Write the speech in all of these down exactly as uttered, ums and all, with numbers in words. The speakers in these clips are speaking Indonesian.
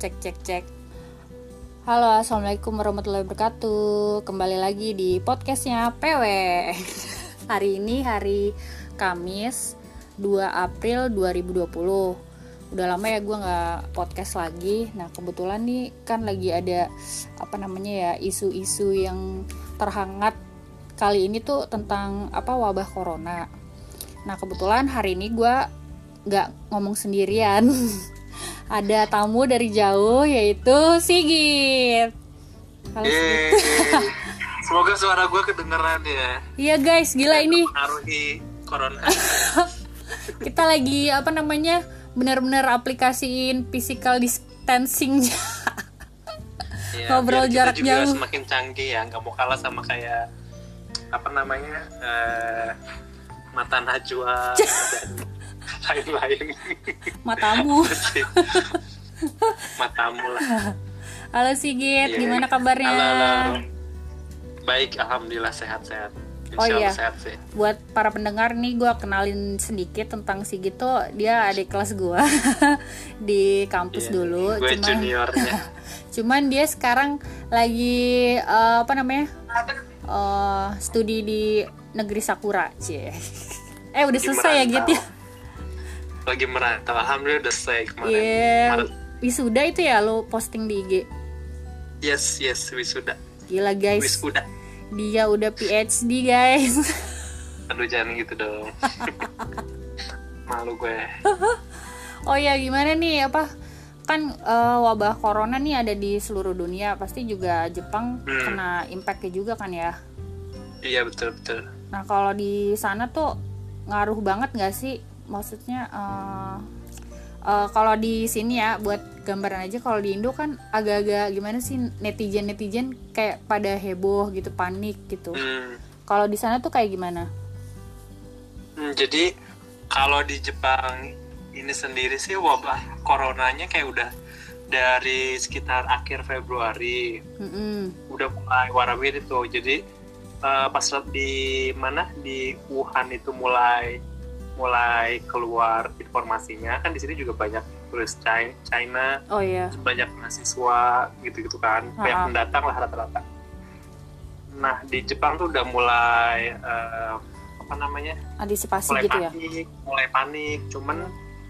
Cek cek cek. Halo, assalamualaikum warahmatullahi wabarakatuh. Kembali lagi di podcastnya P W. Hari ini hari Kamis dua April dua ribu dua puluh. Udah lama ya gue gak podcast lagi. Nah kebetulan nih kan lagi ada apa namanya ya isu-isu yang terhangat kali ini tuh tentang apa wabah corona. Nah kebetulan hari ini gue gak ngomong sendirian. Ada tamu dari jauh, yaitu Sigit. Halo Sigit. Semoga suara gue kedengeran ya. Iya guys, gila ini. Pengaruhi corona. Kita lagi apa namanya benar-benar aplikasiin physical distancing. Ya, ngobrol jarak jauh. Kita juga semakin canggih ya, nggak mau kalah sama kayak apa namanya uh, Mata Najwa. dan lain-lain. Matamu. Matamu lah. Halo Sigit, yeah. Gimana kabarnya? Halo, halo. Baik, alhamdulillah sehat-sehat. Oh iya. Sehat, sehat. Buat para pendengar nih, gue kenalin sedikit tentang Sigit tuh. Dia adik kelas gue di kampus yeah, dulu. Gue cuman, juniornya. Cuman dia sekarang lagi uh, apa namanya uh, studi di negeri Sakura, cie. Eh udah selesai ya Git ya. Lagi merantau, alhamdulillah udah selesai kemarin. Yeah. Wisuda itu ya lo posting di I G? Yes, yes, wisuda. Gila guys. Wisuda. Dia udah P H D guys. Aduh jangan gitu dong. Malu gue. Oh ya gimana nih apa? Kan uh, wabah corona nih ada di seluruh dunia, pasti juga Jepang hmm. kena impact-nya juga kan ya? Iya betul betul. Nah kalau di sana tuh ngaruh banget nggak sih? Maksudnya uh, uh, kalau di sini ya buat gambaran aja, kalau di Indo kan agak-agak gimana sih netizen-netizen kayak pada heboh gitu, panik gitu. Hmm. Kalau di sana tuh kayak gimana? Hmm, jadi kalau di Jepang ini sendiri sih wabah coronanya kayak udah dari sekitar akhir Februari. Mm-hmm. Udah mulai warawiri tuh. Jadi uh, pas di mana di Wuhan itu mulai mulai keluar informasinya, kan di sini juga banyak turis China, oh, iya. banyak mahasiswa gitu-gitu kan, ha-ha. Banyak pendatang lah rata-rata. Nah di Jepang tuh udah mulai uh, apa namanya? Antisipasi mulai gitu panik, ya? Mulai panik, cuman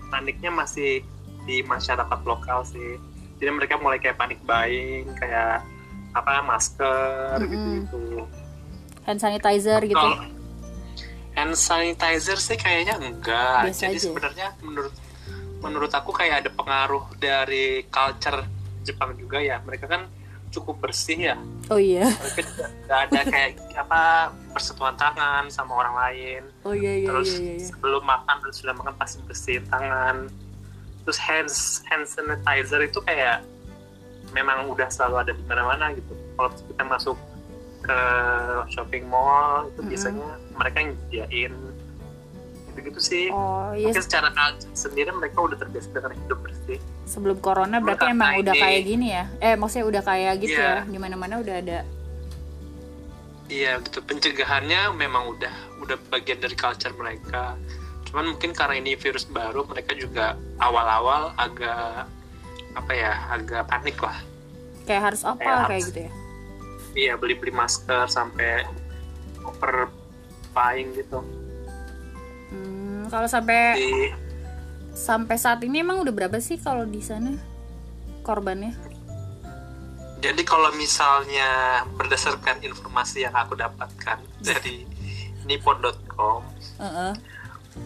paniknya masih di masyarakat lokal sih. Jadi mereka mulai kayak panik buying, kayak apa masker mm-hmm. gitu-gitu, hand sanitizer gitu. Kalo, hand sanitizer sih kayaknya enggak. Biasa jadi aja. Sebenarnya menurut menurut aku kayak ada pengaruh dari culture Jepang juga ya. Mereka kan cukup bersih ya. Oh iya. Mereka nggak ada kayak apa persentuhan tangan sama orang lain. Oh iya iya. Terus iya, iya. sebelum makan terus sudah makan pasti bersihin tangan. Terus hand hand sanitizer itu kayak memang udah selalu ada di mana-mana gitu. Kalau kita masuk ke shopping mall itu mm-hmm. biasanya mereka nyediain gitu-gitu sih. Oh, yes. Mungkin secara culture sendiri mereka udah terbiasa dengan hidup bersih. Sebelum corona berarti mereka emang udah kayak gini ya? Eh maksudnya udah kayak gitu yeah. ya? Di mana-mana udah ada. Iya yeah, gitu. Pencegahannya memang udah udah bagian dari culture mereka. Cuman mungkin karena ini virus baru mereka juga awal-awal agak apa ya agak panik lah. Kayak harus apa kayak, kayak gitu ya? Iya beli-beli masker sampai over buying gitu. Hmm, kalau sampai di, sampai saat ini emang udah berapa sih kalau di sana korbannya? Jadi kalau misalnya berdasarkan informasi yang aku dapatkan dari nipon dot com uh-uh.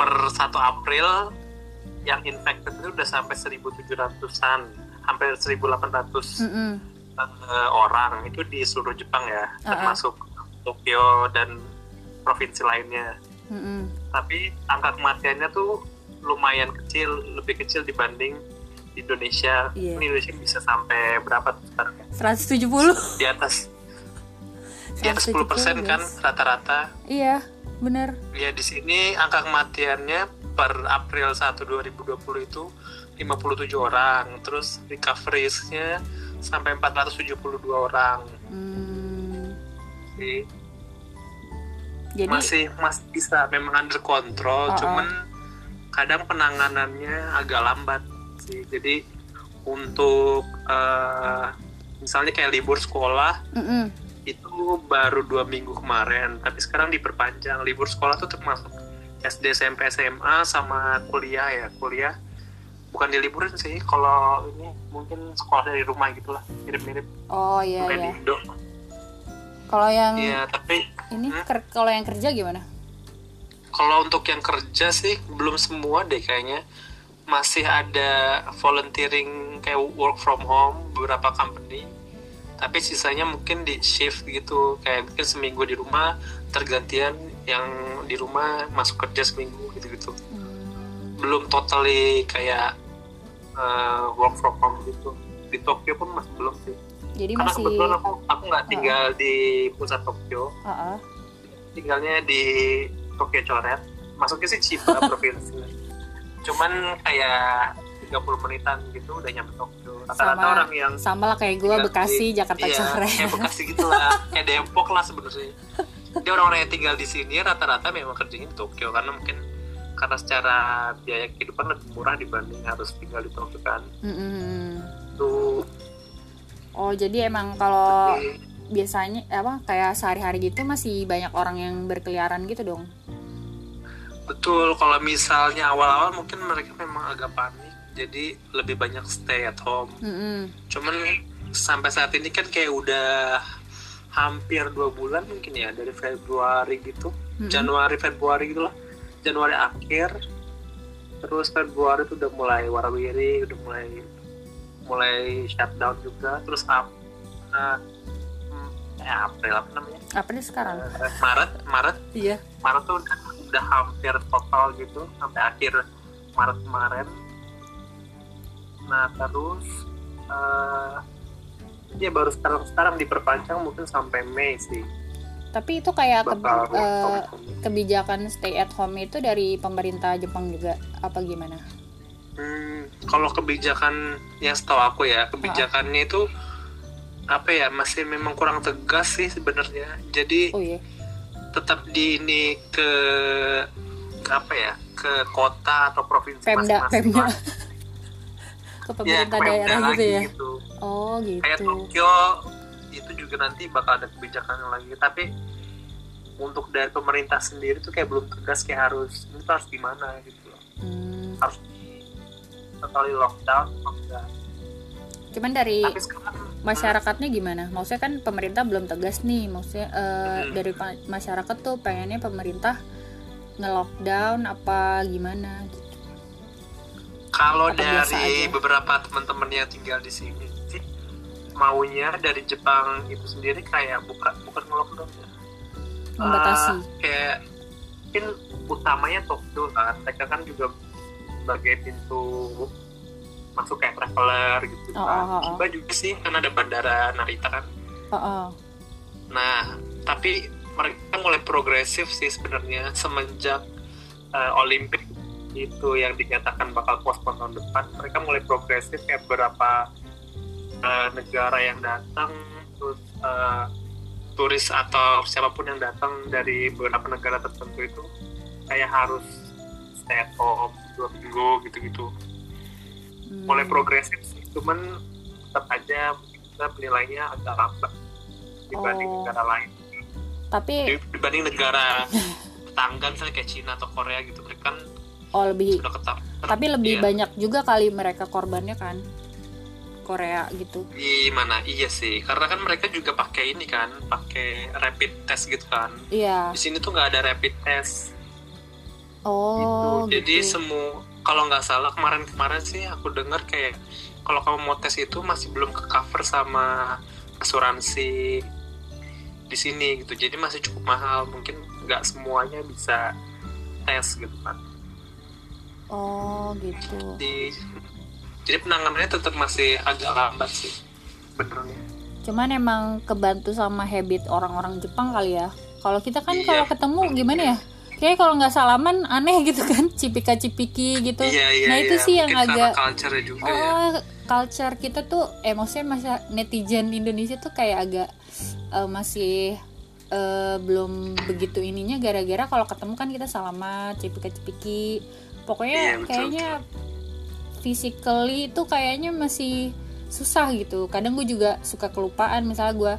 per satu April yang infected itu udah sampai seribu tujuh ratusan, hampir seribu delapan ratus. Mm-hmm. orang itu di seluruh Jepang ya, uh-uh. termasuk Tokyo dan provinsi lainnya. Uh-uh. Tapi angka kematiannya tuh lumayan kecil, lebih kecil dibanding Indonesia. Yeah. Indonesia bisa sampai berapa? seratus tujuh puluh. Di atas. Di atas sepuluh persen kan rata-rata. Iya, benar. Ya di sini angka kematiannya per April satu dua ribu dua puluh itu lima puluh tujuh orang, terus recoveries-nya sampai empat ratus tujuh puluh dua orang. Hmm. Jadi, Jadi masih masih bisa memang under control, uh-uh. cuman kadang penanganannya agak lambat sih. Jadi untuk uh, misalnya kayak libur sekolah, mm-hmm. itu baru dua minggu kemarin, tapi sekarang diperpanjang. Libur sekolah tuh termasuk S D, S M P, S M A sama kuliah ya, kuliah bukan diliburin sih, kalau ini mungkin sekolah dari rumah gitu lah, mirip-mirip. Oh iya, iya. Kalau yang ya, tapi, ini hmm? ker- kalau yang kerja gimana? Kalau untuk yang kerja sih belum semua deh kayaknya, masih ada volunteering kayak work from home beberapa company, tapi sisanya mungkin di shift gitu, kayak mungkin seminggu di rumah, tergantian yang di rumah masuk kerja seminggu gitu-gitu. Hmm. Belum totally kayak Uh, work from home gitu. Di Tokyo pun masih belum sih. Jadi karena masih... kebetulan aku aku nggak tinggal uh-uh. di pusat Tokyo, uh-uh. tinggalnya di Tokyo coret, masuknya sih Chiba provinsi. Cuman kayak tiga puluh menitan gitu udah nyampe Tokyo. Rata-rata sama, orang yang sama lah kayak gue, Bekasi, di, Jakarta iya, coret. Kayak Bekasi gitu lah, kayak Depok lah sebenarnya. Dia orang-orang yang tinggal di sini rata-rata memang kerjanya di Tokyo karena mungkin, karena secara biaya kehidupan lebih murah dibanding harus tinggal di Tokyo kan. Mm-hmm. Tuh. Oh jadi emang kalau tapi, biasanya apa kayak sehari-hari gitu masih banyak orang yang berkeliaran gitu dong. Betul, kalau misalnya awal-awal mungkin mereka memang agak panik, jadi lebih banyak stay at home. Mm-hmm. Cuman sampai saat ini kan kayak udah hampir dua bulan mungkin ya, dari Februari gitu, mm-hmm. Januari Februari gitu lah. Januari akhir, terus Februari tuh udah mulai warawiri, udah mulai mulai shutdown juga, terus ap, uh, eh, April apa namanya? April sekarang? Uh, Maret, Maret, iya. Maret tuh udah, udah hampir total gitu, sampai akhir Maret kemarin. Nah terus, uh, ya baru sekarang-sekarang diperpanjang mungkin sampai Mei sih. Tapi itu kayak ke, uh, kebijakan stay at home itu dari pemerintah Jepang juga apa gimana? Hmm, kalau kebijakan yang setahu aku ya, kebijakannya oh. itu apa ya, masih memang kurang tegas sih sebenarnya. Jadi oh, iya. tetap di ini ke apa ya, ke kota atau provinsi Pemda, masing-masing. Pemda. Ke pemerintah ya, daerah gitu ya. Gitu. Oh gitu. Kayak Tokyo itu juga nanti bakal ada kebijakan lagi, tapi untuk dari pemerintah sendiri tuh kayak belum tegas, kayak harus itu harus gimana gitu loh. Hmm. Harus totally lockdown enggak. Cuman dari sekarang, masyarakatnya hmm. gimana? Maksudnya kan pemerintah belum tegas nih, maksudnya uh, hmm. dari pa- masyarakat tuh pengennya pemerintah nge-lockdown apa gimana gitu. Kalau dari beberapa teman-teman yang tinggal di sini sih maunya dari Jepang itu sendiri kayak bukan bukan ngelockdown ya, membatasi. Uh, kayak mungkin utamanya Tokyo kan, mereka kan juga sebagai pintu masuk kayak traveler gitu oh, kan. Oh, oh, Chiba oh. juga sih kan ada bandara Narita kan. Oh, oh. Nah tapi mereka mulai progresif sih sebenarnya semenjak uh, Olimpik itu yang dinyatakan bakal postpone tahun depan, mereka mulai progresif kayak berapa negara yang datang, terus uh, turis atau siapapun yang datang dari beberapa negara tertentu itu kayak harus stay at home dua minggu gitu-gitu. Hmm. Mulai progresif sih, cuman tetap aja kita penilainya agak lambat dibanding oh. negara lain. Tapi dibanding negara tetangga misalnya kayak Cina atau Korea gitu, mereka kan oh, lebih, sudah ketat. Tapi lebih ya. banyak juga kali mereka korbannya kan. Korea gitu. Gimana? Iya sih, karena kan mereka juga pakai ini kan, pakai rapid test gitu kan. Iya. Di sini tuh nggak ada rapid test. Oh. Gitu. Jadi gitu. Semua, kalau nggak salah kemarin-kemarin sih aku dengar kayak kalau kamu mau tes itu masih belum ke cover sama asuransi di sini gitu. Jadi masih cukup mahal, mungkin nggak semuanya bisa tes gitu kan. Oh gitu. Di Jadi penanganannya tetap masih agak lambat sih, benernya. Cuman emang kebantu sama habit orang-orang Jepang kali ya. Kalau kita kan iya. kalau ketemu gimana ya? Kayak kalau nggak salaman aneh gitu kan, cipika-cipiki gitu. Iya, iya, nah itu iya. sih yang mungkin agak. Culture juga oh, ya. Culture kita tuh, emosinya masih netizen Indonesia tuh kayak agak uh, masih uh, belum begitu ininya. Gara-gara kalau ketemu kan kita salaman, cipika-cipiki. Pokoknya iya, kayaknya. physically itu kayaknya masih susah gitu. Kadang gue juga suka kelupaan, misalnya gue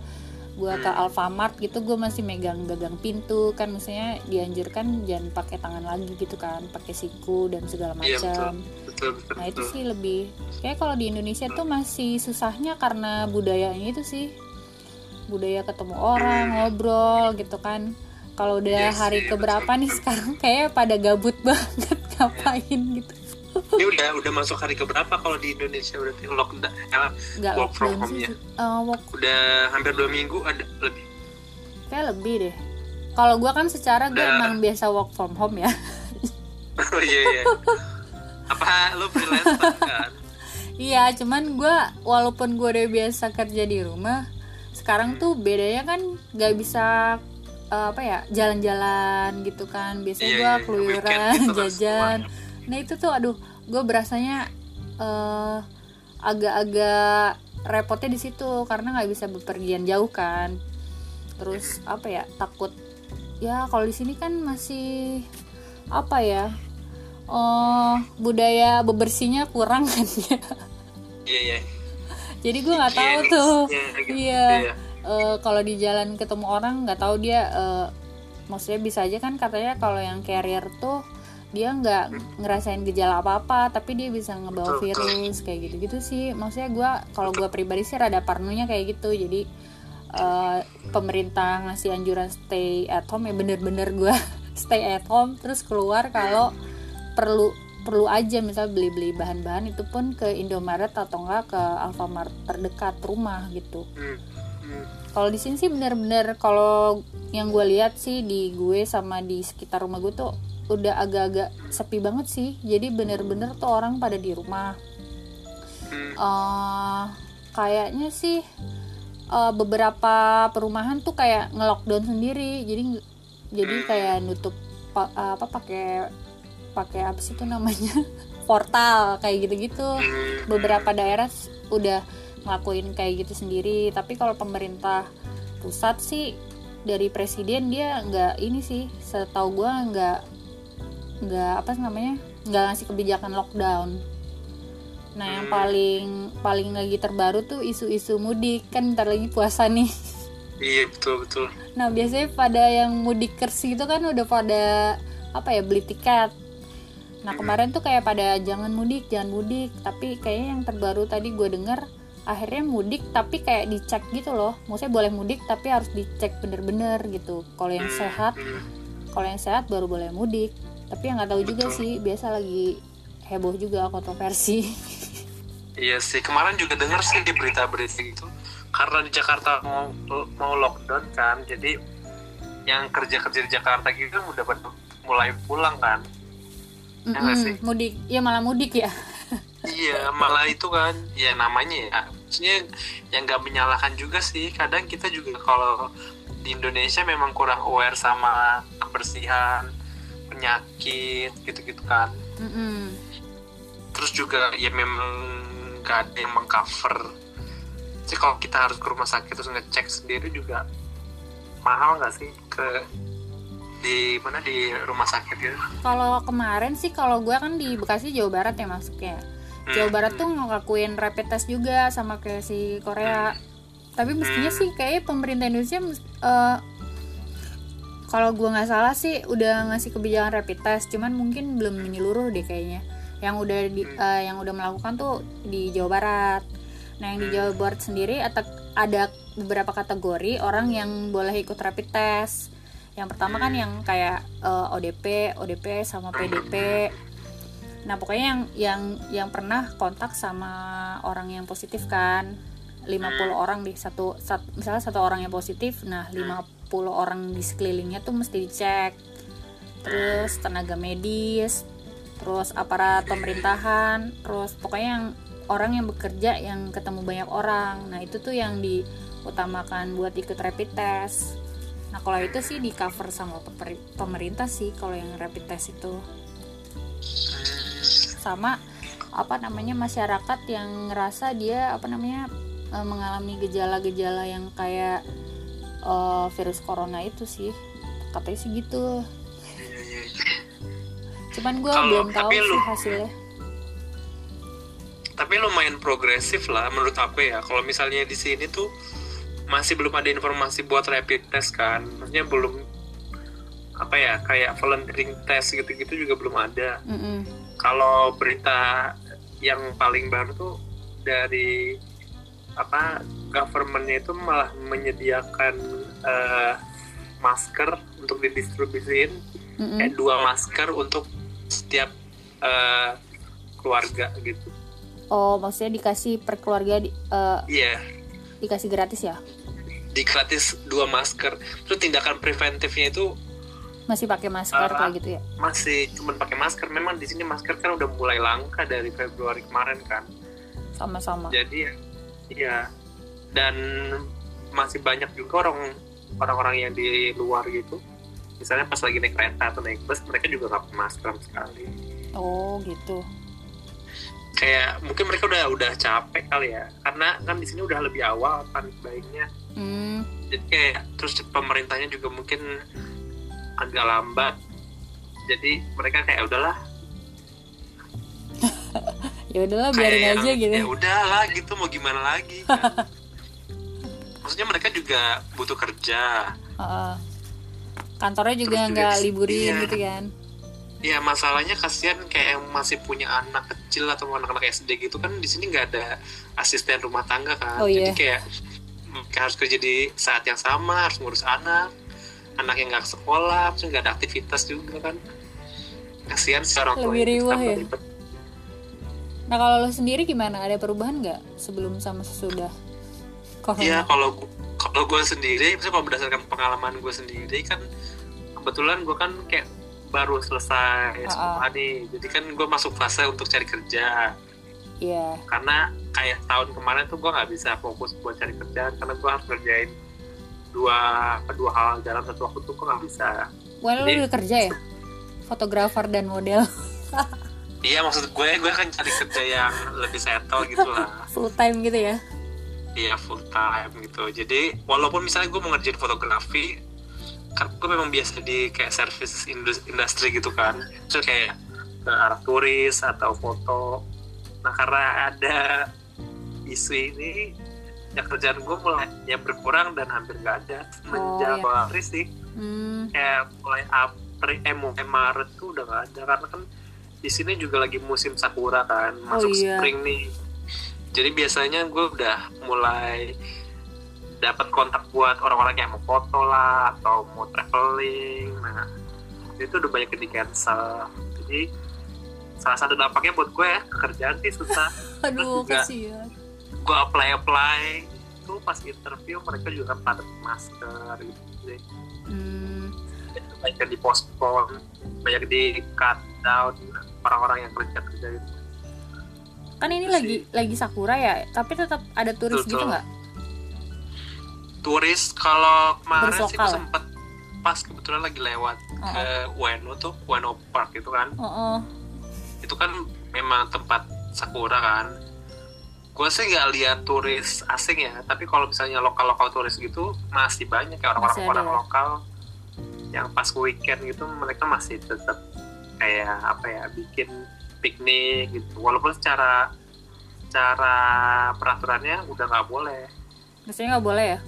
gue ke Alfamart gitu, gue masih megang gagang pintu kan, misalnya dianjurkan jangan pakai tangan lagi gitu kan, pakai siku dan segala macam. Ya, nah itu sih lebih kayak kalau di Indonesia tuh masih susahnya karena budayanya itu sih, budaya ketemu orang, ngobrol gitu kan. Kalau udah yes, hari keberapa nih sekarang kayaknya pada gabut banget ngapain gitu. Ini udah udah masuk hari keberapa kalau di Indonesia udah lockdown, eh, work from home-nya? Uh, work... Udah hampir dua minggu ada lebih. Kayak lebih deh. Kalau gue kan secara gue emang biasa work from home ya. Oh iya iya. Apa lu freelancer kan? Iya, cuman gue walaupun gue udah biasa kerja di rumah, sekarang hmm. tuh bedanya kan nggak bisa uh, apa ya jalan-jalan gitu kan. Biasanya yeah, gue yeah, keluyuran, gitu jajan. Nah itu tuh aduh, gue berasanya uh, agak-agak repotnya di situ karena nggak bisa bepergian jauh kan. Terus apa ya, takut ya kalau di sini kan masih apa ya, oh uh, budaya bebersihnya kurang kan ya. Iya iya. Jadi gue nggak tahu tuh, iya uh, kalau di jalan ketemu orang nggak tahu dia, uh, maksudnya bisa aja kan katanya kalau yang carrier tuh dia nggak ngerasain gejala apa-apa tapi dia bisa ngebawa virus kayak gitu-gitu sih. Maksudnya gue, kalau gue pribadi sih rada parnonya kayak gitu. Jadi uh, pemerintah ngasih anjuran stay at home ya bener-bener gue stay at home, terus keluar kalau perlu perlu aja, misal beli-beli bahan-bahan itu pun ke Indomaret atau enggak ke Alfamart terdekat rumah gitu. Kalau di sini sih bener-bener, kalau yang gue lihat sih di gue sama di sekitar rumah gue tuh udah agak-agak sepi banget sih. Jadi bener-bener tuh orang pada di rumah. Uh, kayaknya sih uh, beberapa perumahan tuh kayak nge-lockdown sendiri. Jadi jadi kayak nutup pa, apa pakai pakai apa sih itu namanya portal kayak gitu-gitu. Beberapa daerah udah ngelakuin kayak gitu sendiri. Tapi kalau pemerintah pusat sih dari presiden dia nggak ini sih. Setahu gue nggak nggak apa namanya nggak ngasih kebijakan lockdown. Nah yang paling paling lagi terbaru tuh isu-isu mudik kan, ntar lagi puasa nih. Iya betul betul. Nah biasanya pada yang mudikers gitu kan udah pada apa ya beli tiket. Nah kemarin tuh kayak pada jangan mudik jangan mudik, tapi kayaknya yang terbaru tadi gue dengar akhirnya mudik tapi kayak dicek gitu loh. Maksudnya boleh mudik tapi harus dicek bener-bener gitu. Kalau yang sehat kalau yang sehat baru boleh mudik. Tapi yang nggak tahu juga sih, biasa lagi heboh juga kontroversi. Iya sih, kemarin juga dengar sih di berita-berita gitu. Karena di Jakarta mau mau lockdown kan, jadi yang kerja-kerja di Jakarta gitu udah mulai pulang kan. Ya nggak sih? Mudik, ya malah mudik ya. Iya, malah itu kan, ya namanya ya. Maksudnya yang nggak menyalahkan juga sih. Kadang kita juga kalau di Indonesia memang kurang aware sama kebersihan, penyakit gitu-gitu kan. Mm-mm. Terus juga ya memang gak ada yang mengcover. Jadi kalau kita harus ke rumah sakit terus ngecek sendiri juga mahal nggak sih ke di mana di rumah sakit gitu? Kalau kemarin sih kalau gue kan di Bekasi Jawa Barat ya masuknya. Mm. Jawa Barat tuh ngelakuin rapid test juga sama kayak si Korea. Mm. Tapi mestinya mm. sih kayak pemerintah Indonesia uh, kalau gue nggak salah sih udah ngasih kebijakan rapid test, cuman mungkin belum menyeluruh deh kayaknya. Yang udah di, uh, yang udah melakukan tuh di Jawa Barat. Nah yang di Jawa Barat sendiri ada beberapa kategori orang yang boleh ikut rapid test. Yang pertama kan yang kayak uh, O D P, O D P sama P D P. Nah pokoknya yang yang yang pernah kontak sama orang yang positif kan. lima puluh orang di satu, satu misalnya satu orang yang positif, nah lima puluh orang di sekelilingnya tuh mesti dicek. Terus tenaga medis, terus aparat pemerintahan, terus pokoknya yang orang yang bekerja yang ketemu banyak orang. Nah itu tuh yang diutamakan buat ikut rapid test. Nah kalau itu sih di cover sama pemerintah sih kalau yang rapid test itu. Sama apa namanya masyarakat yang ngerasa dia apa namanya mengalami gejala-gejala yang kayak Uh, virus corona itu sih katanya sih gitu. Cuman gue belum tahu sih hasilnya. tapi lumayan progresif lah menurut aku ya. Kalau misalnya di sini tuh masih belum ada informasi buat rapid test kan, maksudnya belum apa ya, kayak volunteering test gitu-gitu juga belum ada. Mm-hmm. Kalau berita yang paling baru tuh dari apa, governmentnya itu malah menyediakan uh, masker untuk didistribusiin, mm-hmm. eh, dua masker untuk setiap uh, keluarga gitu. Oh, maksudnya dikasih per keluarga? Iya. Uh, yeah. Dikasih gratis ya? Di gratis dua masker. Terus tindakan preventifnya itu masih pakai masker uh, kayak gitu ya? Masih cuman pakai masker. Memang di sini masker kan udah mulai langka dari Februari kemarin kan. Sama-sama. Jadi ya, ya. Dan masih banyak juga orang orang-orang yang di luar gitu. Misalnya pas lagi naik kereta atau naik bus, mereka juga nggak pakai masker sekali. Oh gitu. Kayak mungkin mereka udah udah capek kali ya, karena kan di sini udah lebih awal panik buyingnya. Hmm. Jadi kayak terus pemerintahnya juga mungkin agak lambat, jadi mereka kayak udahlah ya udahlah biarin aja gitu, ya udahlah gitu mau gimana lagi kan? Maksudnya mereka juga butuh kerja, uh, kantornya juga nggak liburin gitu kan. Ya masalahnya kasihan kayak yang masih punya anak kecil atau anak-anak S D gitu kan, di sini nggak ada asisten rumah tangga kan. Oh, jadi yeah. kayak harus kerja di saat yang sama, harus ngurus anak anak yang nggak ke sekolah, terus nggak ada aktivitas juga kan, kasihan sih orang tua. Lebih riwah ya. Terlibat. Nah kalau lo sendiri gimana, ada perubahan nggak sebelum sama sesudah corona? Iya kalau kalau gue sendiri, misalnya kalau berdasarkan pengalaman gue sendiri kan, kebetulan gue kan kayak baru selesai uh-uh. sekolah nih, jadi kan gue masuk fase untuk cari kerja. Iya. Yeah. Karena kayak tahun kemarin tuh gue nggak bisa fokus buat cari kerja, karena gue harus ngerjain dua kedua hal dalam satu waktu tuh gue nggak bisa. Well, jadi, lu udah kerja ya, fotografer dan model. Iya maksud gue, gue kan cari kerja yang lebih settle gitu lah. Full time gitu ya? Iya full time gitu. Jadi walaupun misalnya gue mau ngerjain fotografi, kan gue memang biasa di kayak service industri gitu kan, terus kayak ke arah turis atau foto. Nah karena ada isu ini, ya kerjaan gue mulai ya berkurang dan hampir nggak ada semenjak oh, iya. sih hmm. kayak mulai April, eh mulai Maret tuh udah nggak ada, karena kan di sini juga lagi musim sakura kan, masuk oh, iya. spring nih. Jadi biasanya gue udah mulai dapat kontak buat orang-orang yang mau foto lah atau mau traveling. Nah itu udah banyak yang di cancel. Jadi salah satu dampaknya buat gue ya, kerjaan sih susah. Aduh kasihan. Gue apply-apply tuh pas interview mereka juga pada masker gitu sih. Hmm. Banyak yang dipospon, banyak di cut down orang-orang yang kerja-kerja itu. Kan ini terus lagi sih. lagi sakura ya, tapi tetap ada turis Betul. gitu nggak? Turis kalau kemarin Bersokal. sih gue sempet pas kebetulan lagi lewat uh-uh. ke Ueno tuh, Ueno Park itu kan, uh-uh. itu kan memang tempat sakura kan. Gue sih nggak lihat turis asing ya, tapi kalau misalnya lokal-lokal turis gitu masih banyak ya, orang-orang orang lokal yang pas weekend gitu mereka masih tetap kayak apa ya, bikin piknik gitu, walaupun secara cara peraturannya udah nggak boleh. Maksudnya nggak boleh ya?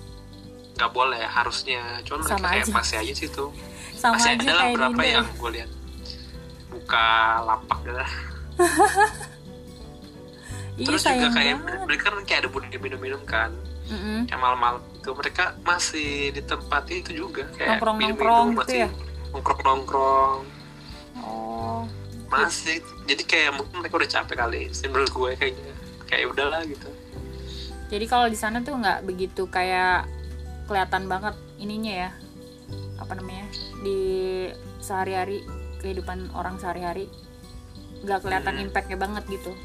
Nggak boleh harusnya, cuma sama mereka aja. Kayak masih aja sih tuh sama masih aja ada lah berapa yang gue lihat buka lapak gitu. Terus iya, juga kayak banget. Mereka kan kayak ada budaya minum-minum kan, mm-hmm. yang malam-malam itu mereka masih di tempat itu juga kayak minum-minum gitu masih ya? nongkrong-nongkrong oh masih gitu. Jadi kayak mungkin mereka udah capek kali sih menurut gue, kayaknya kayak udahlah gitu. Jadi kalau di sana tuh nggak begitu kayak kelihatan banget ininya ya, apa namanya, di sehari-hari kehidupan orang sehari-hari nggak kelihatan hmm. impactnya banget gitu,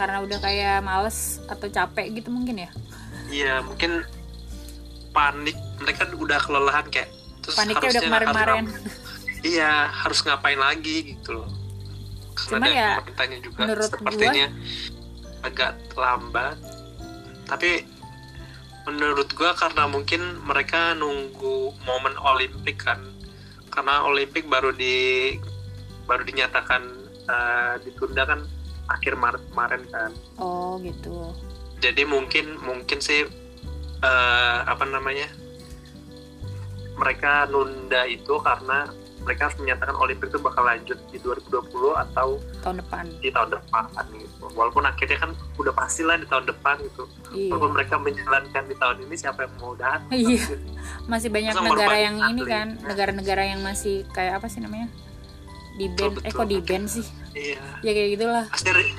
karena udah kayak males atau capek gitu mungkin ya. Iya mungkin panik, mereka udah kelelahan kayak terus paniknya harusnya udah kemarin-kemarin iya harus ngapain lagi gitu loh. Karena ya pertanyaan juga menurut sepertinya gua, agak lambat, tapi menurut gue karena mungkin mereka nunggu momen Olimpik kan, karena Olimpik baru di baru dinyatakan uh, ditunda kan akhir Maret kemarin kan. Oh gitu. Jadi mungkin mungkin sih uh, apa namanya, mereka nunda itu karena mereka harus menyatakan Olimpik itu bakal lanjut di dua ribu dua puluh atau tahun depan. Di tahun depan kan, gitu. Walaupun akhirnya kan udah pastilah di tahun depan gitu. Iya. Walaupun mereka menjalankan di tahun ini, siapa yang mau datang? Iya. Gitu. Masih banyak masa negara yang atlet, ini kan, ya. Negara-negara yang masih kayak apa sih namanya? Di band, eh kok di band sih? Iya. Ya kayak gitulah. Pasti re-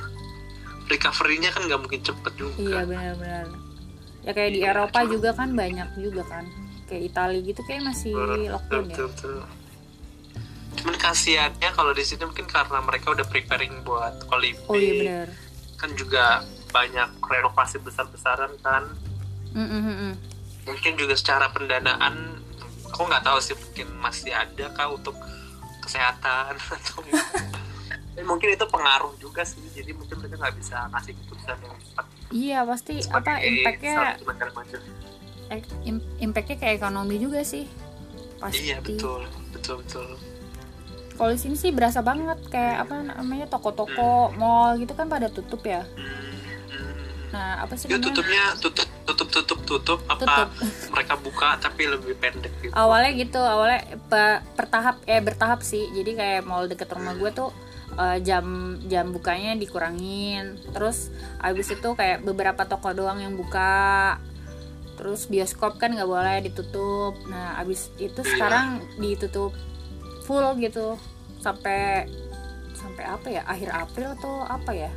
recovery-nya kan nggak mungkin cepet juga. Iya benar-benar. Ya kayak iya, di Eropa cuman. juga kan banyak juga kan. Kayak Italia gitu kayak masih lockdown ya. Betul. Cuman kasihannya kalau di sini mungkin karena mereka udah preparing buat Olimpik. Oh iya benar. Kan juga banyak renovasi besar-besaran kan. Mm-mm-mm. Mungkin juga secara pendanaan, aku nggak tahu sih, mungkin masih ada kah untuk kesehatan atau mungkin itu pengaruh juga sih. Jadi mungkin mereka nggak bisa ngasih keputusan yang cepat. Iya pasti apa impactnya? Impactnya ke ekonomi juga sih. Pasti. Iya betul betul betul. Kalau di sini sih berasa banget kayak apa namanya toko-toko, hmm. mall gitu kan pada tutup ya. Hmm. Nah apa sih? Yo, tutupnya tutup tutup tutup tutup apa? Tutup. Mereka buka tapi lebih pendek gitu. Awalnya gitu, awalnya bertahap eh bertahap sih. Jadi kayak mall deket rumah gue tuh uh, jam jam bukanya dikurangin. Terus abis itu kayak beberapa toko doang yang buka. Terus bioskop kan nggak boleh ditutup. Nah abis itu sekarang ditutup full gitu. Sampai sampai apa ya, akhir April atau apa ya,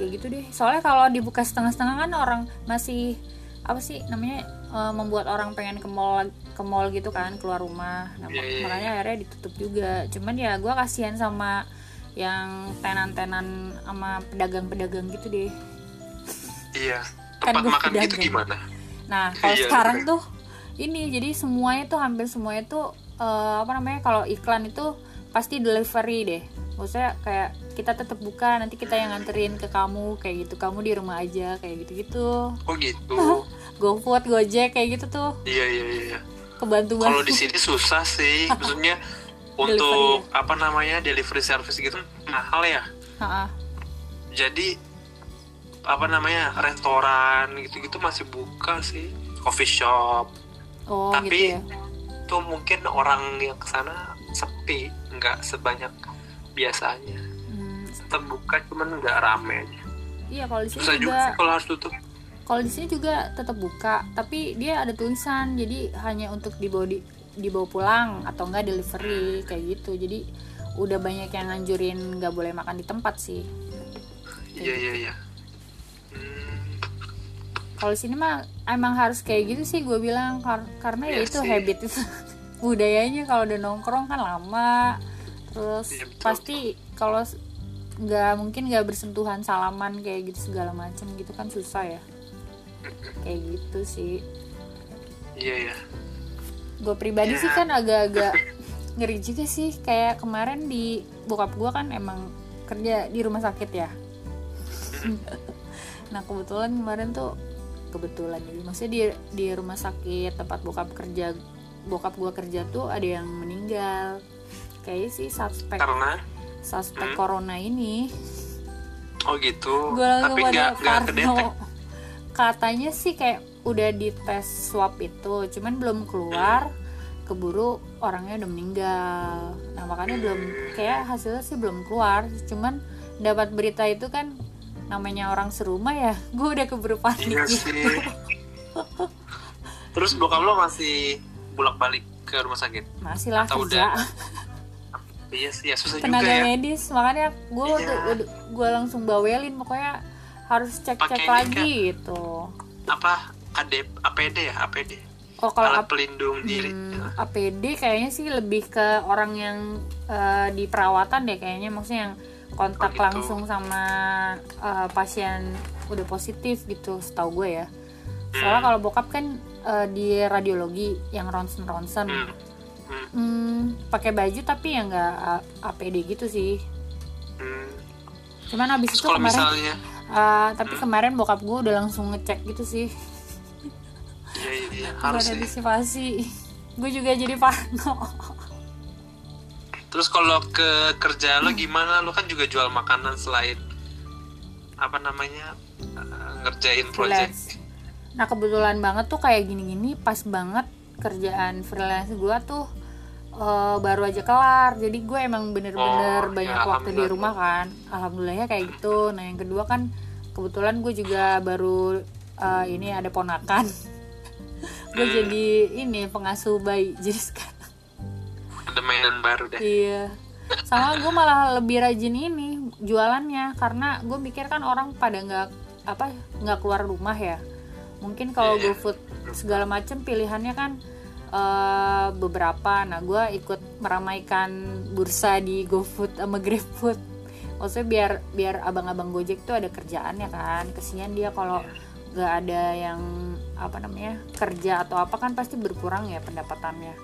ya gitu deh. Soalnya kalau dibuka setengah-setengah kan orang masih apa sih namanya e, membuat orang pengen ke mall ke mall gitu kan, keluar rumah. Nah, yeah, makanya akhirnya ditutup juga. Cuman ya gue kasihan sama yang tenan-tenan sama pedagang-pedagang gitu deh. Iya. Tempat kan makan pedagang. Gitu gimana? Nah kalau yeah, sekarang yeah. tuh ini jadi semuanya tuh hampir semuanya tuh e, apa namanya kalau iklan itu pasti delivery deh. Maksudnya kayak kita tetap buka, nanti kita yang nganterin ke kamu kayak gitu, kamu di rumah aja kayak gitu-gitu. Oh gitu. GoFood, Gojek kayak gitu tuh. Iya iya iya. Kebantu banget. Kalau di sini susah sih, maksudnya untuk delivery, apa namanya delivery service gitu mahal ya. Ha-ha. Jadi apa namanya restoran gitu-gitu masih buka sih, coffee shop. Oh, tapi gitu ya. Tuh mungkin orang yang kesana sepi, nggak sebanyak biasanya. Hmm. Tetap buka cuman nggak rame aja. Iya kalau di sini juga, juga kalau harus tutup. Kalau di sini juga tetap buka, tapi dia ada tulisan jadi hanya untuk dibawa di, dibawa pulang atau nggak delivery kayak gitu. Jadi udah banyak yang nganjurin nggak boleh makan di tempat sih. Iya iya iya. Kalau di sini mah emang harus kayak gitu sih gue bilang, kar- karena ya, ya itu sih. Habit itu budayanya kalau udah nongkrong kan lama. Terus ya, pasti kalau nggak mungkin nggak bersentuhan salaman kayak gitu segala macam gitu kan susah ya kayak gitu sih. Iya ya. Gue pribadi ya. Sih kan agak-agak ngeri juga sih, kayak kemarin di bokap gue kan emang kerja di rumah sakit ya. Nah kebetulan kemarin tuh kebetulan ini maksudnya di di rumah sakit tempat bokap kerja bokap gue kerja tuh ada yang meninggal. Kayaknya sih suspek karena suspek hmm. corona ini. Oh gitu. Gua tapi nggak nggak kedetek. Katanya sih kayak udah di tes swab itu, cuman belum keluar, hmm. keburu orangnya udah meninggal. Nah makanya hmm. belum, kayak hasilnya sih belum keluar. Cuman dapat berita itu kan, namanya orang serumah ya, gue udah keburu panik iya gitu. Terus bokap lo masih bolak balik ke rumah sakit? Masih lah atau kerja. Udah? Iya sih, ya susah tenaga juga ya. Tenaga medis, makanya gue iya. gue langsung bawelin, pokoknya harus cek-cek pake lagi kan, gitu. Apa? A D, A P D ya, A P D. Oh, kalau alat ap- pelindung diri. Hmm, A P D kayaknya sih lebih ke orang yang uh, di perawatan deh kayaknya, maksudnya yang kontak oh, gitu. langsung sama uh, pasien udah positif gitu, setahu gue ya. Soalnya hmm. kalau bokap kan uh, di radiologi yang ronsen-ronsen. Hmm. Hmm, pakai baju tapi ya nggak A P D gitu sih. Hmm. Cuman abis terus itu kemarin, misalnya, uh, tapi hmm. kemarin bokap gue udah langsung ngecek gitu sih. Ya, ya, harus antisipasi. Gue juga jadi parno. Terus kalau ke kerja lo gimana? Lo kan juga jual makanan selain apa namanya uh, ngerjain project. Nah kebetulan banget tuh kayak gini-gini pas banget kerjaan freelance gue tuh uh, baru aja kelar. Jadi gue emang bener-bener oh, banyak ya, waktu di rumah kan. Alhamdulillahnya kayak gitu. Nah yang kedua kan kebetulan gue juga baru uh, ini ada ponakan. Gue hmm. jadi ini pengasuh bayi. Jadi sekarang ada mainan baru deh. Iya. Sama gue malah lebih rajin ini jualannya karena gue mikir kan orang pada nggak apa nggak keluar rumah ya. Mungkin kalau yeah. GoFood segala macam pilihannya kan uh, beberapa. Nah gue ikut meramaikan bursa di GoFood sama GrabFood. Maksudnya biar biar abang-abang Gojek tuh ada kerjaannya kan. Kesian dia kalau nggak ada yang apa namanya kerja atau apa kan pasti berkurang ya pendapatannya.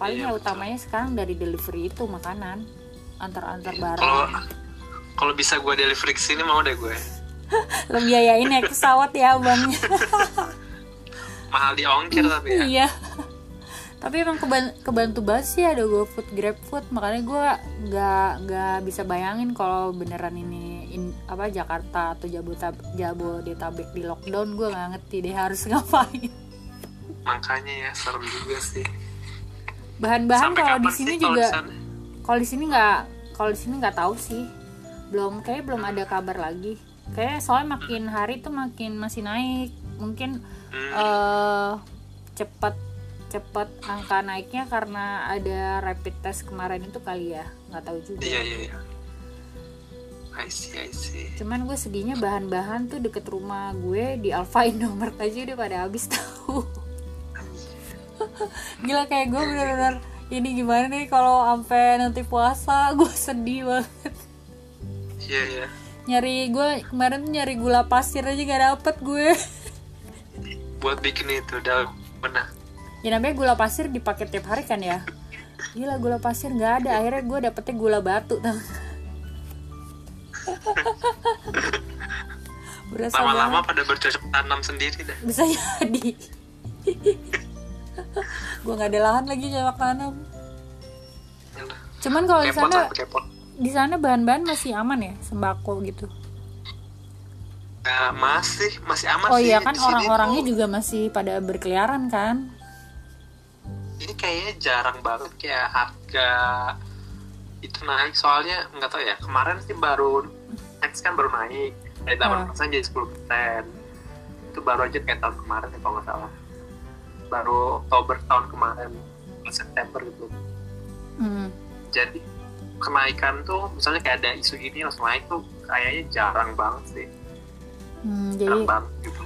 Paling yeah, ya utamanya betul. Sekarang dari delivery itu makanan antar-antar barang. Kalau kalau bisa gue delivery kesini mau deh gue. Lo biayain naik pesawat ya abangnya. Mahal di ongkir tapi ya. Iya. Tapi emang keban- kebantu banget sih ada GoFood, GrabFood. Makanya gue nggak nggak bisa bayangin kalau beneran ini in, apa Jakarta atau Jabodetabek, Jabodetabek di lockdown. Gue nggak ngerti deh harus ngapain. Makanya ya serem juga sih. Bahan-bahan kalau di sini juga kalau di sini nggak kalau di sini nggak tahu sih. Belum kayak belum ada kabar lagi. Kayaknya soalnya makin hari tuh makin masih naik. Mungkin hmm. uh, cepat cepat angka naiknya karena ada rapid test kemarin itu kali ya, nggak tahu juga. Iya iya iya. I see I see. Cuman gue sedihnya bahan-bahan tuh deket rumah gue di Alfa Indomaret aja udah pada habis tahu. Gila kayak gue bener-bener ini gimana nih kalau sampai nanti puasa gue sedih banget. Iya yeah, iya. Yeah. Nyari gue kemarin nyari gula pasir aja gak dapet gue. Buat bikin itu udah pernah. Ya namanya gula pasir dipakai tiap hari kan ya. Gila gula pasir nggak ada. Akhirnya gue dapetnya gula batu. Lama-lama pada bercocok tanam sendiri dah. Bisa jadi. Gue nggak ada lahan lagi cocok tanam. Yalah. Cuman kalau di sana. Di sana bahan-bahan masih aman ya, sembako gitu. Uh, masih, masih aman oh, sih. Oh iya kan orang-orangnya tuh juga masih pada berkeliaran kan. Ini kayaknya jarang banget kayak harga itu naik soalnya nggak tahu ya. Kemarin sih baru X kan baru naik dari delapan persen uh. jadi sepuluh persen. Itu baru aja kayak tahun kemarin ya, kalau nggak salah. Baru Oktober tahun kemarin, September gitu. Hmm. Jadi kenaikan tuh misalnya kayak ada isu gini langsung naik tuh kayaknya jarang banget sih. Hmm, jarang jadi banget gitu.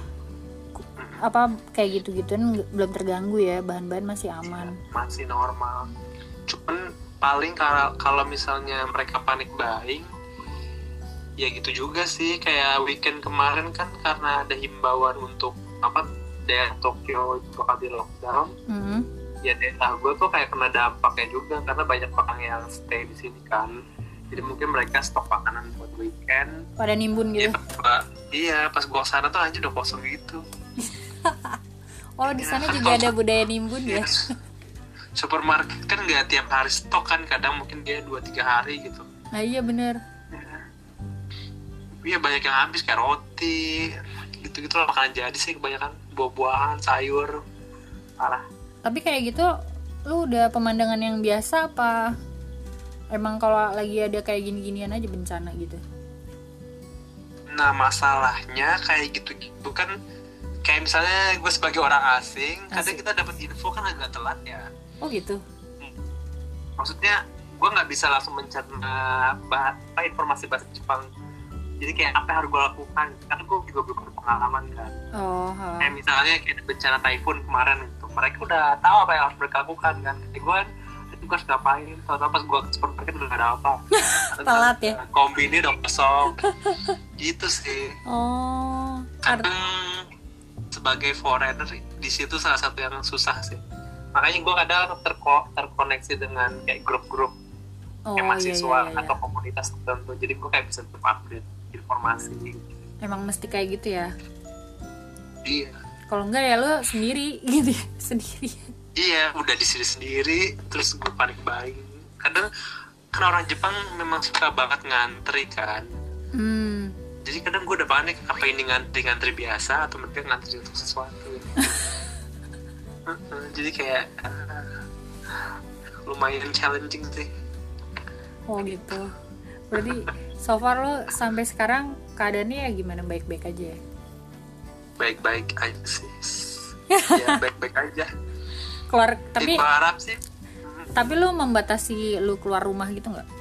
Apa kayak gitu-gituan belum terganggu ya, bahan-bahan masih aman. Ya, masih normal. Cuman paling kalau kalau misalnya mereka panik buying ya gitu juga sih kayak weekend kemarin kan karena ada himbauan untuk apa daerah Tokyo itu bakal di lockdown. Mm-hmm. Ya daerah gue tuh kayak kena dampaknya juga karena banyak orang yang stay di sini kan, jadi mungkin mereka stok makanan buat weekend pada nimbun gitu ya, pas, iya pas gue kesana tuh anjir udah kosong gitu. Oh ya, di sana kan juga ada budaya nimbun ya, ya. Supermarket kan nggak tiap hari stok kan, kadang mungkin dia dua tiga hari gitu. Nah iya bener iya ya, banyak yang habis kayak roti gitu-gitu lah, makanan jadi sih kebanyakan buah-buahan, sayur parah. Tapi kayak gitu, lu udah pemandangan yang biasa apa? Emang kalau lagi ada kayak gini-ginian aja bencana gitu? Nah masalahnya kayak gitu, bukan kayak misalnya gue sebagai orang asing, asing. Kadang kita dapat info kan agak telat ya. Oh gitu? Hmm. Maksudnya gue nggak bisa langsung mencerna bahasa informasi bahasa Jepang. Jadi kayak apa yang harus gue lakukan? Karena gue juga belum berpengalaman kan. Oh. Huh. Kayak misalnya kayak bencana typhoon kemarin. Mereka udah tahu apa yang harus mereka lakukan kan. Jadi gue gue harus ngapain. Soalnya pas gue ke supermarket udah gak ada apa. Telat ya. Kombi ini udah kosong. Gitu sih. Oh. Kadang art- sebagai foreigner di situ salah satu yang susah sih. Makanya gue kadang terko- terkoneksi dengan kayak grup-grup oh, kayak mahasiswa iya, iya, atau iya. komunitas tertentu. Jadi gue kayak bisa tetap update informasi. Emang mesti kayak gitu ya? Iya. Kalau enggak ya lo sendiri gitu ya, sendiri. Iya, udah di sini sendiri, terus gue panik buying. Kadang karena orang Jepang memang suka banget ngantri kan. Hmm. Jadi kadang gue udah panik, apa ini ngantri-ngantri biasa atau mending ngantri untuk sesuatu. uh-uh, jadi kayak uh, lumayan challenging sih. Oh gitu. Berarti so far lo sampai sekarang keadaannya ya gimana, baik-baik aja ya? Baik-baik aja sih. Ya baik-baik aja. Keluar tapi harap sih. Tapi lo membatasi lo keluar rumah gitu nggak?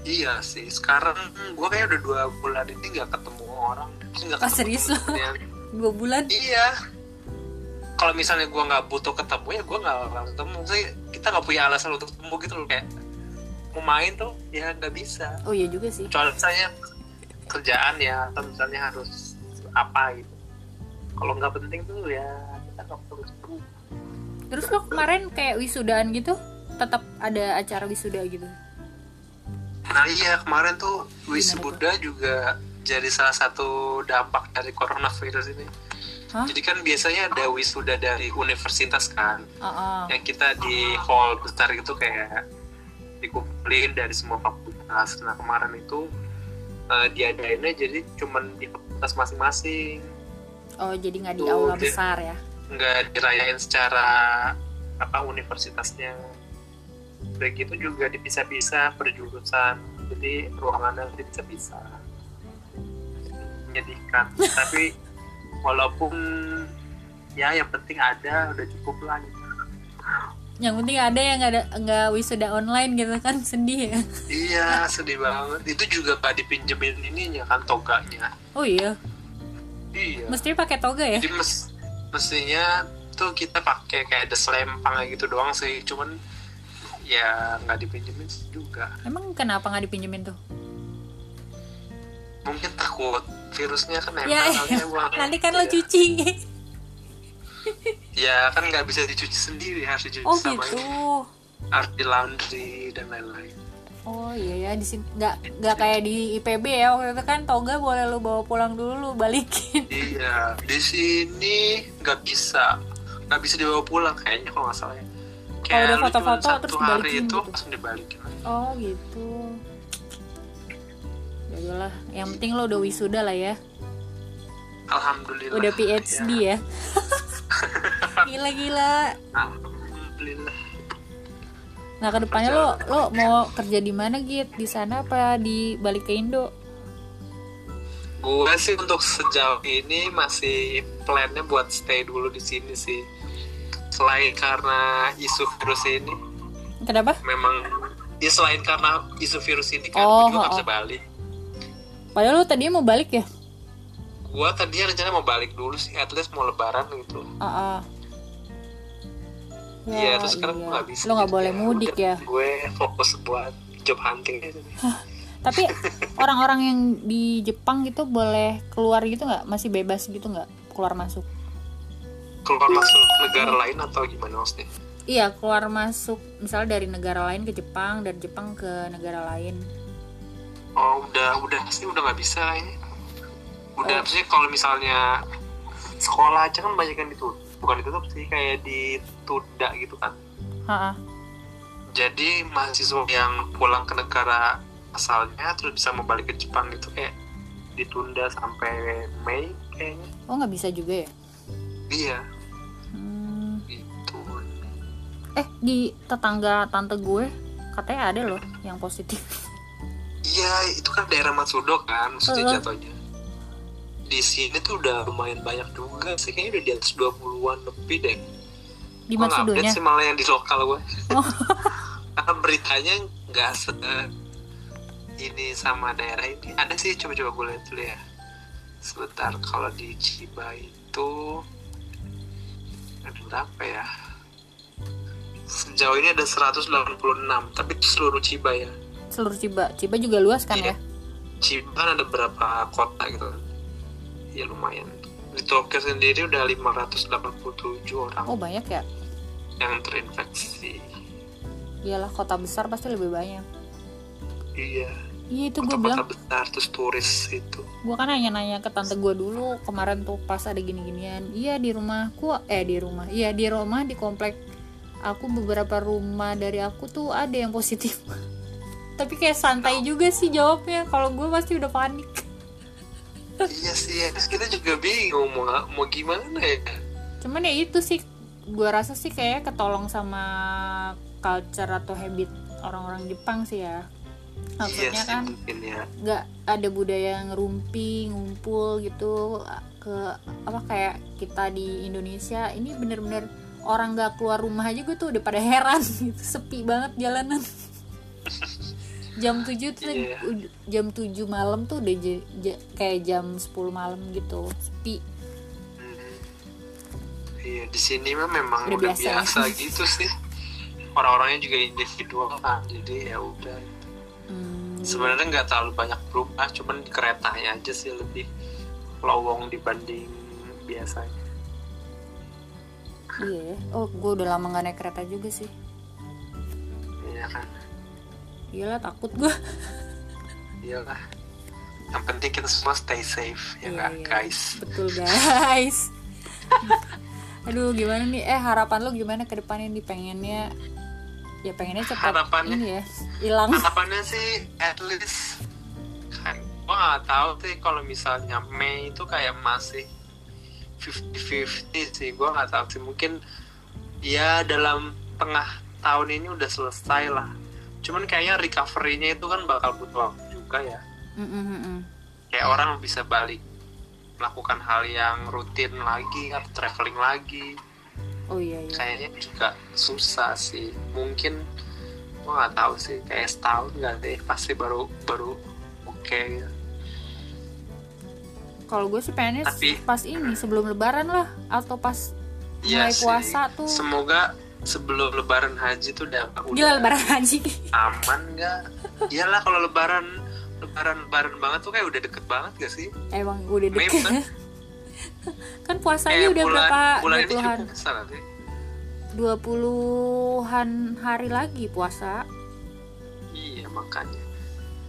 Iya sih, sekarang gue kayak udah dua bulan ini nggak ketemu orang. Gak ketemu. Oh serius lo? Dua bulan? Iya. Kalau misalnya gue nggak butuh ketemu ya gue nggak akan ketemu. Maksudnya kita nggak punya alasan untuk ketemu gitu loh, kayak mau main tuh ya nggak bisa. Oh iya juga sih. Contohnya kerjaan ya, atau misalnya harus apa gitu. Kalau nggak penting tuh ya kita nggak perlu ketemu. Terus lo kemarin kayak wisudaan gitu, tetap ada acara wisuda gitu? Nah iya, kemarin tuh wisuda juga jadi salah satu dampak dari coronavirus ini. Hah? Jadi kan biasanya ada wisuda dari universitas kan, uh-uh. yang kita di hall besar gitu kayak dikumpulin dari semua fakultas. Nah kemarin itu uh, diadainnya jadi cuman di fakultas masing-masing. Oh jadi nggak di aula besar ya? Nggak dirayain secara apa universitasnya. Begitu juga dipisah-pisah per jurusan, jadi ruangannya dipisah-pisah, menyedihkan. Tapi walaupun ya yang penting ada, udah cukup lah gitu. Yang penting ada yang nggak ada, nggak wisuda online gitu kan, sedih ya. Iya sedih banget. Itu juga gak dipinjemin ininya kan, toganya. Oh iya. Iya. Mestinya pakai toga ya. Jadi mes- mestinya tuh kita pakai kayak ada selempang gitu doang sih, cuman ya nggak dipinjemin juga. Emang kenapa nggak dipinjemin tuh? Mungkin takut virusnya kan emang ya, ya. Nanti kan ya. Lo cuci. Ya kan nggak bisa dicuci sendiri, harus dicuci oh, sama gitu. Ini. Harus di laundry dan lain-lain. Oh iya ya, di sini nggak nggak kayak di I P B ya waktu itu kan toga boleh lo bawa pulang dulu lo balikin. Iya di sini nggak bisa, nggak bisa dibawa pulang kayaknya kalau nggak salah ya. Kalau udah foto-foto terus dibalikin itu, gitu. Oh gitu. Yaudahlah, yang penting lo udah wisuda lah ya. Alhamdulillah. Udah P H D ya. ya. Gila-gila. Alhamdulillah. Nah kedepannya lo lo mau kerja di mana Git? Di sana apa di balik ke Indo? Gue sih untuk sejauh ini masih plannya buat stay dulu di sini sih. Selain karena isu virus ini. Kenapa? Memang ya selain karena isu virus ini kan oh, gue juga oh, gak bisa balik. Padahal lu tadinya mau balik ya? Gue tadinya rencana mau balik dulu sih, at least mau lebaran gitu. Iya uh-uh. ya, terus sekarang iya. gue gak bisa. Lu gak boleh ya. mudik ya? Gue fokus buat job hunting gitu. Tapi orang-orang yang di Jepang gitu boleh keluar gitu gak? Masih bebas gitu gak? Keluar masuk? Keluar masuk negara lain atau gimana maksudnya? Iya, keluar masuk misalnya dari negara lain ke Jepang, dari Jepang ke negara lain. Oh, udah udah sih udah nggak bisa ini. Udah oh. sih kalau misalnya sekolah aja kan banyak yang ditutup, bukan ditutup sih kayak ditunda gitu kan. Ha-ha. Jadi mahasiswa yang pulang ke negara asalnya terus bisa mau balik ke Jepang gitu kayak ditunda sampai Mei kayaknya. Oh, nggak bisa juga ya? Iya. Hmm. Itu. Eh di tetangga tante gue katanya ada loh yang positif. Iya itu kan daerah Matsudo kan maksudnya uh. jatuhnya. Di sini tuh udah lumayan banyak juga sih, kayaknya udah di atas dua puluhan lebih deh. Di oh, Matsudonya? Update sih malah yang di lokal gue. Oh. Karena beritanya nggak se ini sama daerah ini. Ada sih, coba-coba gue lihat dulu ya. Sebentar, kalau di Ciba itu ada berapa ya? Sejauh ini ada seratus delapan puluh enam, tapi seluruh Chiba ya. Seluruh Chiba, Chiba juga luas kan iya. ya? Chiba kan ada berapa kota gitu? Ya lumayan. Di Tokyo sendiri udah lima ratus delapan puluh tujuh orang. Oh banyak ya? Yang terinfeksi. Iyalah kota besar pasti lebih banyak. Iya. Iya itu gue bilang. Kota besar terus turis itu. Gue kan nanya-nanya ke tante gue dulu kemarin tuh pas ada gini-ginian. Iya di rumahku eh di rumah. Iya di rumah di komplek aku beberapa rumah dari aku tuh ada yang positif. Tapi kayak santai juga sih jawabnya. Kalau gue pasti udah panik. Iya sih, kita juga bingung mau mau gimana ya. Cuman ya itu sih, gue rasa sih kayak ketolong sama culture atau habit orang-orang Jepang sih ya. Maksudnya iya kan nggak ya. Ada budaya ngerumpi, ngumpul gitu ke apa kayak kita di Indonesia ini bener-bener orang nggak keluar rumah aja gue tuh udah pada heran gitu, sepi banget jalanan. Jam tujuh tuh yeah. Jam tujuh malam tuh udah j- j- kayak jam sepuluh malam gitu sepi. Hmm. Iya di sini mah memang udah, udah biasa, biasa gitu sih, orang-orangnya juga individual kan, jadi ya udah. Hmm. Sebenarnya nggak terlalu banyak berubah, cuman keretanya aja sih lebih lowong dibanding biasanya. Iya, yeah. Oh gue udah lama nggak naik kereta juga sih. Iya kan. Iyalah takut gue. Iyalah. Yang penting kita semua stay safe ya nggak yeah, guys. Betul guys. Aduh gimana nih? Eh harapan lo gimana ke depannya nih? Pengennya ya pengennya cepat harapannya, ini ya hilang. Harapannya sih at least kan gue nggak tahu sih kalau misalnya Mei itu kayak masih fifty-fifty sih, gue nggak tahu sih, mungkin ya dalam tengah tahun ini udah selesai lah. Cuman kayaknya recovery-nya itu kan bakal butuh waktu juga ya. Mm-mm-mm. Kayak orang bisa balik melakukan hal yang rutin lagi atau traveling lagi. Oh iya, iya. Kayaknya juga susah sih. Mungkin gue nggak tahu sih. Kayak setahun nggak deh. Pasti baru baru oke. Okay. Kalau gue sih pengennya tapi, pas ini sebelum Lebaran lah atau pas iya mulai puasa sih. Tuh. Semoga sebelum Lebaran Haji tuh udah gila Lebaran Haji aman nggak? Iyalah kalau Lebaran Lebaran Lebaran banget tuh kayak udah deket banget gak sih? Emang udah deket. Mem, kan? Kan puasanya eh, udah bulan, berapa? Bulan ini juga puasa nanti. Dua puluhan hari lagi puasa. Iya makanya.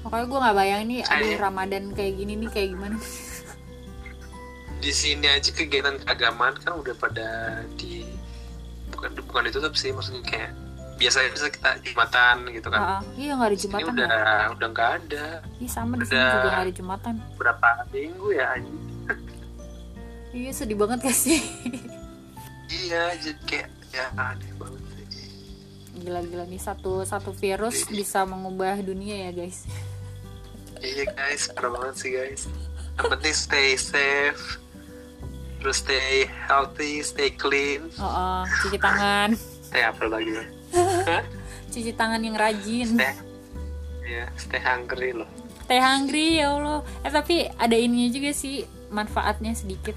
Makanya gue nggak bayangin nih aduh Ramadan kayak gini nih kayak gimana? Di sini aja kegiatan keagamaan kan udah pada di bukan bukan ditutup sih, maksudnya kayak biasanya bisa kita jumatan gitu kan. Uh, iya nggak ada jumatan. Ini udah kan? Udah nggak ada. Iya sama di sini juga nggak ada jumatan. Berapa minggu ya aja. Iya sedih banget gak sih? Iya jadi kayak ya aneh banget sih. Gila-gila nih satu satu virus bisa mengubah dunia ya guys. Iya guys parah banget sih guys. Yang penting stay safe. Terus stay healthy, stay clean. Oh, oh cuci tangan. Stay apa lagi? Cuci tangan yang rajin. Stay, ya, stay hungry loh. Stay hungry ya Allah. Eh tapi ada ininya juga sih manfaatnya sedikit.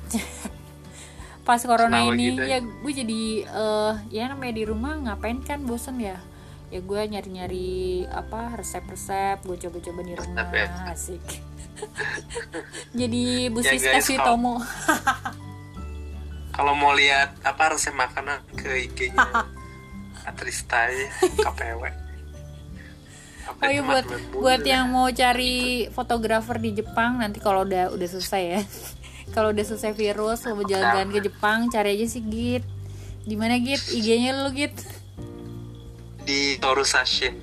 Pas corona Senang ini gitu. Ya gue jadi uh, ya namanya di rumah ngapain kan bosen ya. Ya gue nyari-nyari apa resep-resep, gue coba-coba di rumah. Resep, ya. Asik. Jadi busis ya, guys, kasih kalo... tomo. Kalau mau lihat apa resep makanan ke I G-nya Patrista ya, K P W. Oh iya buat buat yang mau cari fotografer di Jepang nanti kalau udah udah selesai ya. Kalau udah selesai virus mau jalan-jalan ke Jepang cari aja Sigit. Di mana Git? I G-nya lu Git? Di Toru Sashin.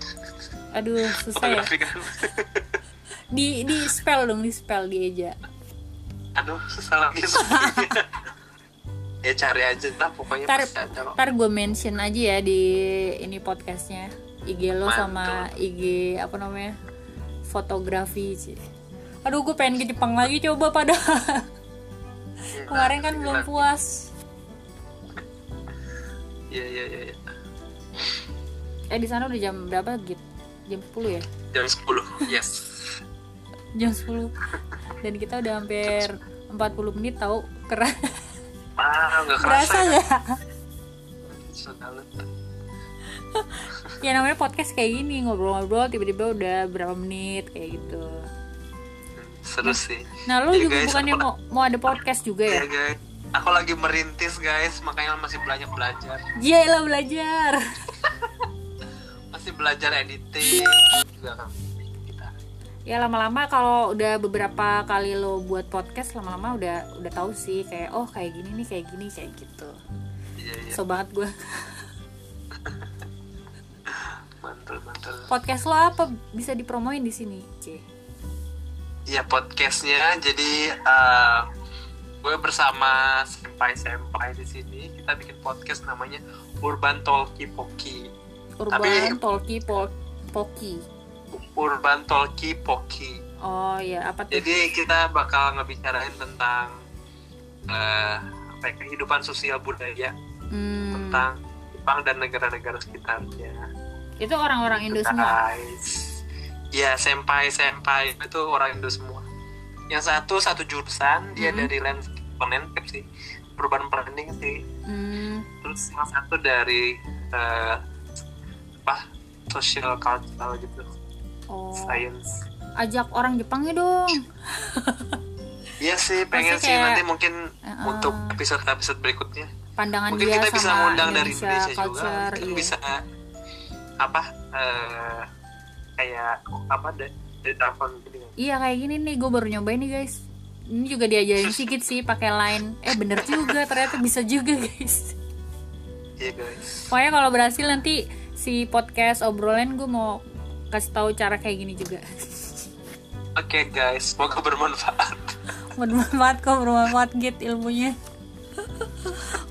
Aduh, susah ya. Di di spell dong, di spell di aja. Aduh, susah lagi spellnya. Ya cari aja lah pokoknya tar, pasti ada. Ntar gue mention aja ya di ini podcastnya I G lo. Mantul. Sama I G apa namanya fotografi. Aduh gue pengen ke Jepang lagi coba padahal. Ya, kemarin kan belum lagi. Puas. Iya iya iya. Ya. Eh di sana udah jam berapa Git? Jam sepuluh ya? Jam sepuluh yes. Jam sepuluh dan kita udah hampir empat puluh menit tau keras. Ah, nggak kerasa ya? Ya namanya podcast kayak gini ngobrol-ngobrol tiba-tiba udah berapa menit kayak gitu. Seru sih. Nah lu ya, juga guys, bukannya mau mau ada podcast juga ya? Ya guys, aku lagi merintis guys, makanya masih banyak belajar. Iya belajar. Masih belajar editing juga kan. Ya lama-lama kalau udah beberapa kali lo buat podcast lama-lama udah udah tahu sih kayak oh kayak gini nih kayak gini kayak gitu. Iya, iya. So banget gue. Mantul mantul. Podcast lo apa bisa dipromoin di sini, C? ya podcastnya. Jadi uh, gue bersama senpai-senpai di sini kita bikin podcast namanya Urban Talkie Poky. Urban Tapi, Talkie po- Poky. Urban Talkie Poky. Oh ya, apa tuh? Jadi kita bakal ngebicarain tentang uh, apa ya, kehidupan sosial budaya hmm. tentang Jepang dan negara-negara sekitarnya. Itu orang-orang Indo semua. Ya, senpai-senpai itu orang Indo semua. Yang satu satu jurusan, dia hmm. dari landscape sih, urban planning sih. Hmm. Terus yang satu dari uh, apa? Social cultural gitu. Oh. Science. Ajak orang Jepangnya dong. Iya sih, pengen kayak, sih nanti mungkin uh, untuk episode-episode berikutnya. Pandangan mungkin dia kita bisa ngundang dari Indonesia culture, juga. Mungkin iya. bisa apa? Uh, kayak apa deh dari telepon gitu. Iya kayak gini nih, gue baru nyobain nih guys. Ini juga diajarin sedikit sih pakai LINE. Eh bener juga, ternyata bisa juga guys. Iya yeah, guys. Pokoknya kalau berhasil nanti si podcast obrolan gue mau kasih tahu cara kayak gini juga. Oke okay, guys, semoga bermanfaat. Bermanfaat kok, bermanfaat Git ilmunya.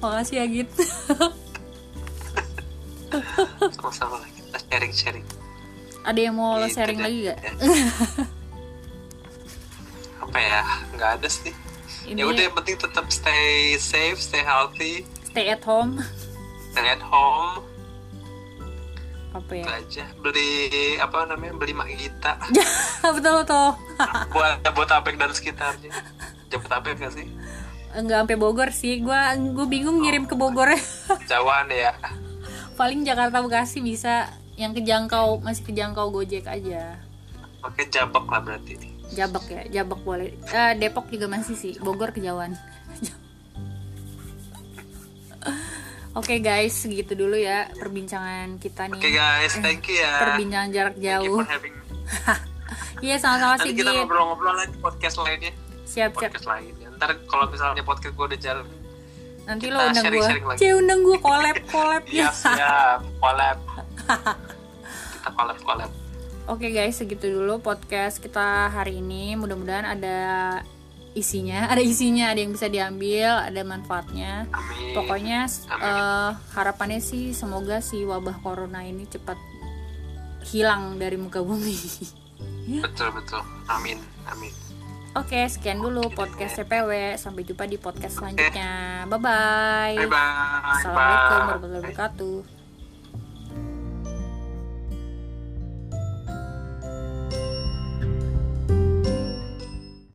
Makasih ya Git. Sama-sama lagi kita sharing-sharing. Ada yang mau lo sharing gitu, lagi gak? Ya. Apa ya? Gak ada sih. Ya udah yang penting tetap stay safe, stay healthy, stay at home. Stay at home. Apa ya? Itu aja. Beli apa namanya? Beli makita. Betul betul. Buat Jabodetabek dan sekitarnya. Jabodetabek gak sih? Enggak sampai Bogor sih. Gua gue bingung oh, ngirim ke Bogor. Jauhan ya. Paling Jakarta Bekasi bisa. Yang kejangkau, masih kejangkau Gojek aja. Oke, jabak lah berarti. Jabak ya, jabak boleh. Uh, Depok juga masih sih, Bogor kejauhan. Oke okay, guys, segitu dulu ya perbincangan kita nih. Oke okay, guys, thank you ya. Perbincangan jarak jauh. Iya, yeah, sama-sama sih. Nanti kita ngobrol-ngobrol lagi podcast lainnya. Siap, podcast siap. Lainnya. Ntar kalau misalnya podcast gue udah jalan, nanti lo undang gue. Cie undang gue collab, collab ya. Siap, collab. Kita collab-collab. Oke okay guys, segitu dulu podcast kita hari ini. Mudah-mudahan ada isinya, ada isinya, ada yang bisa diambil, ada manfaatnya. Amin. Pokoknya Amin. Uh, harapannya sih semoga si wabah corona ini cepat hilang dari muka bumi. Betul betul. Amin. Amin. Oke, okay, sekian dulu podcast C P W. Sampai jumpa di podcast selanjutnya. Bye bye. Assalamualaikum warahmatullahi wabarakatuh.